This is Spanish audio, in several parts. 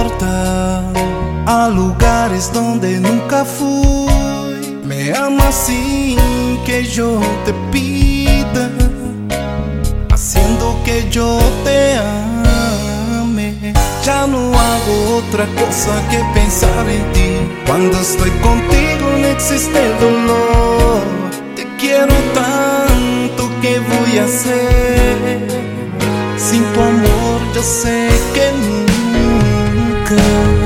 importa, a lugares donde nunca fui. Me ama sin que yo te pida, haciendo que yo te ame. Ya no hago otra cosa que pensar en ti. Cuando estoy contigo no existe el dolor. Te quiero tanto que voy a hacer. Sin tu amor yo sé que nunca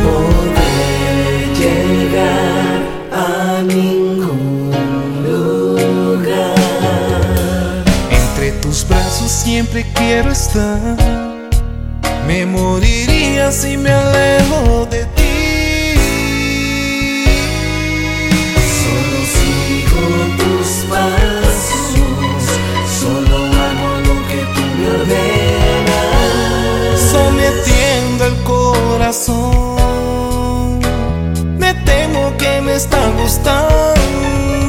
podré llegar a ningún lugar. Entre tus brazos siempre quiero estar. Me moriría si me alejo de ti. Me temo que me está gustando.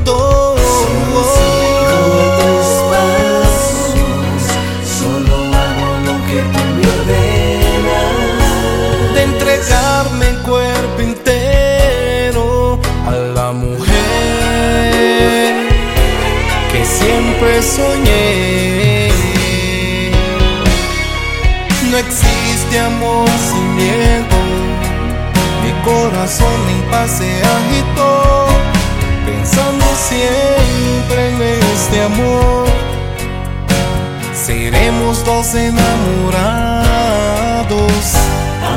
Solo sigo tus pasos, solo hago lo que tú me ordenas. De entregarme el cuerpo entero a la mujer que siempre soñé. No existe amor sin miedo. Corazón en paz se agitó, pensando siempre en este amor. Seremos dos enamorados.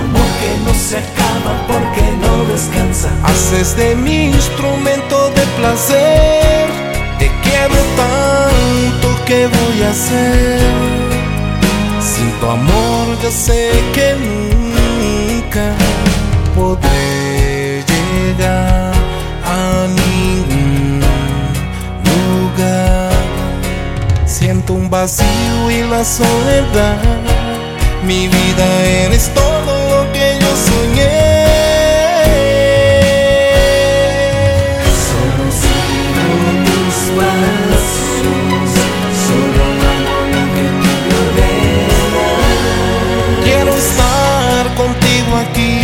Amor que no se acaba porque no descansa. Haces de mi instrumento de placer. Te quiero tanto que voy a hacer. Sin tu amor yo sé que nunca podré llegar a ningún lugar. Siento un vacío y la soledad. Mi vida eres todo lo que yo soñé. Solo sigo tus pasos, solo hago lo que tú me ordenas. Quiero estar contigo aquí.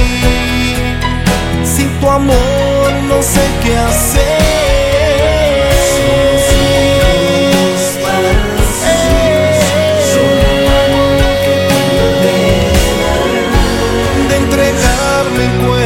Sin tu amor no sé qué hacer. Solo sigo tus pasos, solo hago lo que tú me ordenas. De entregarme el cuerpo.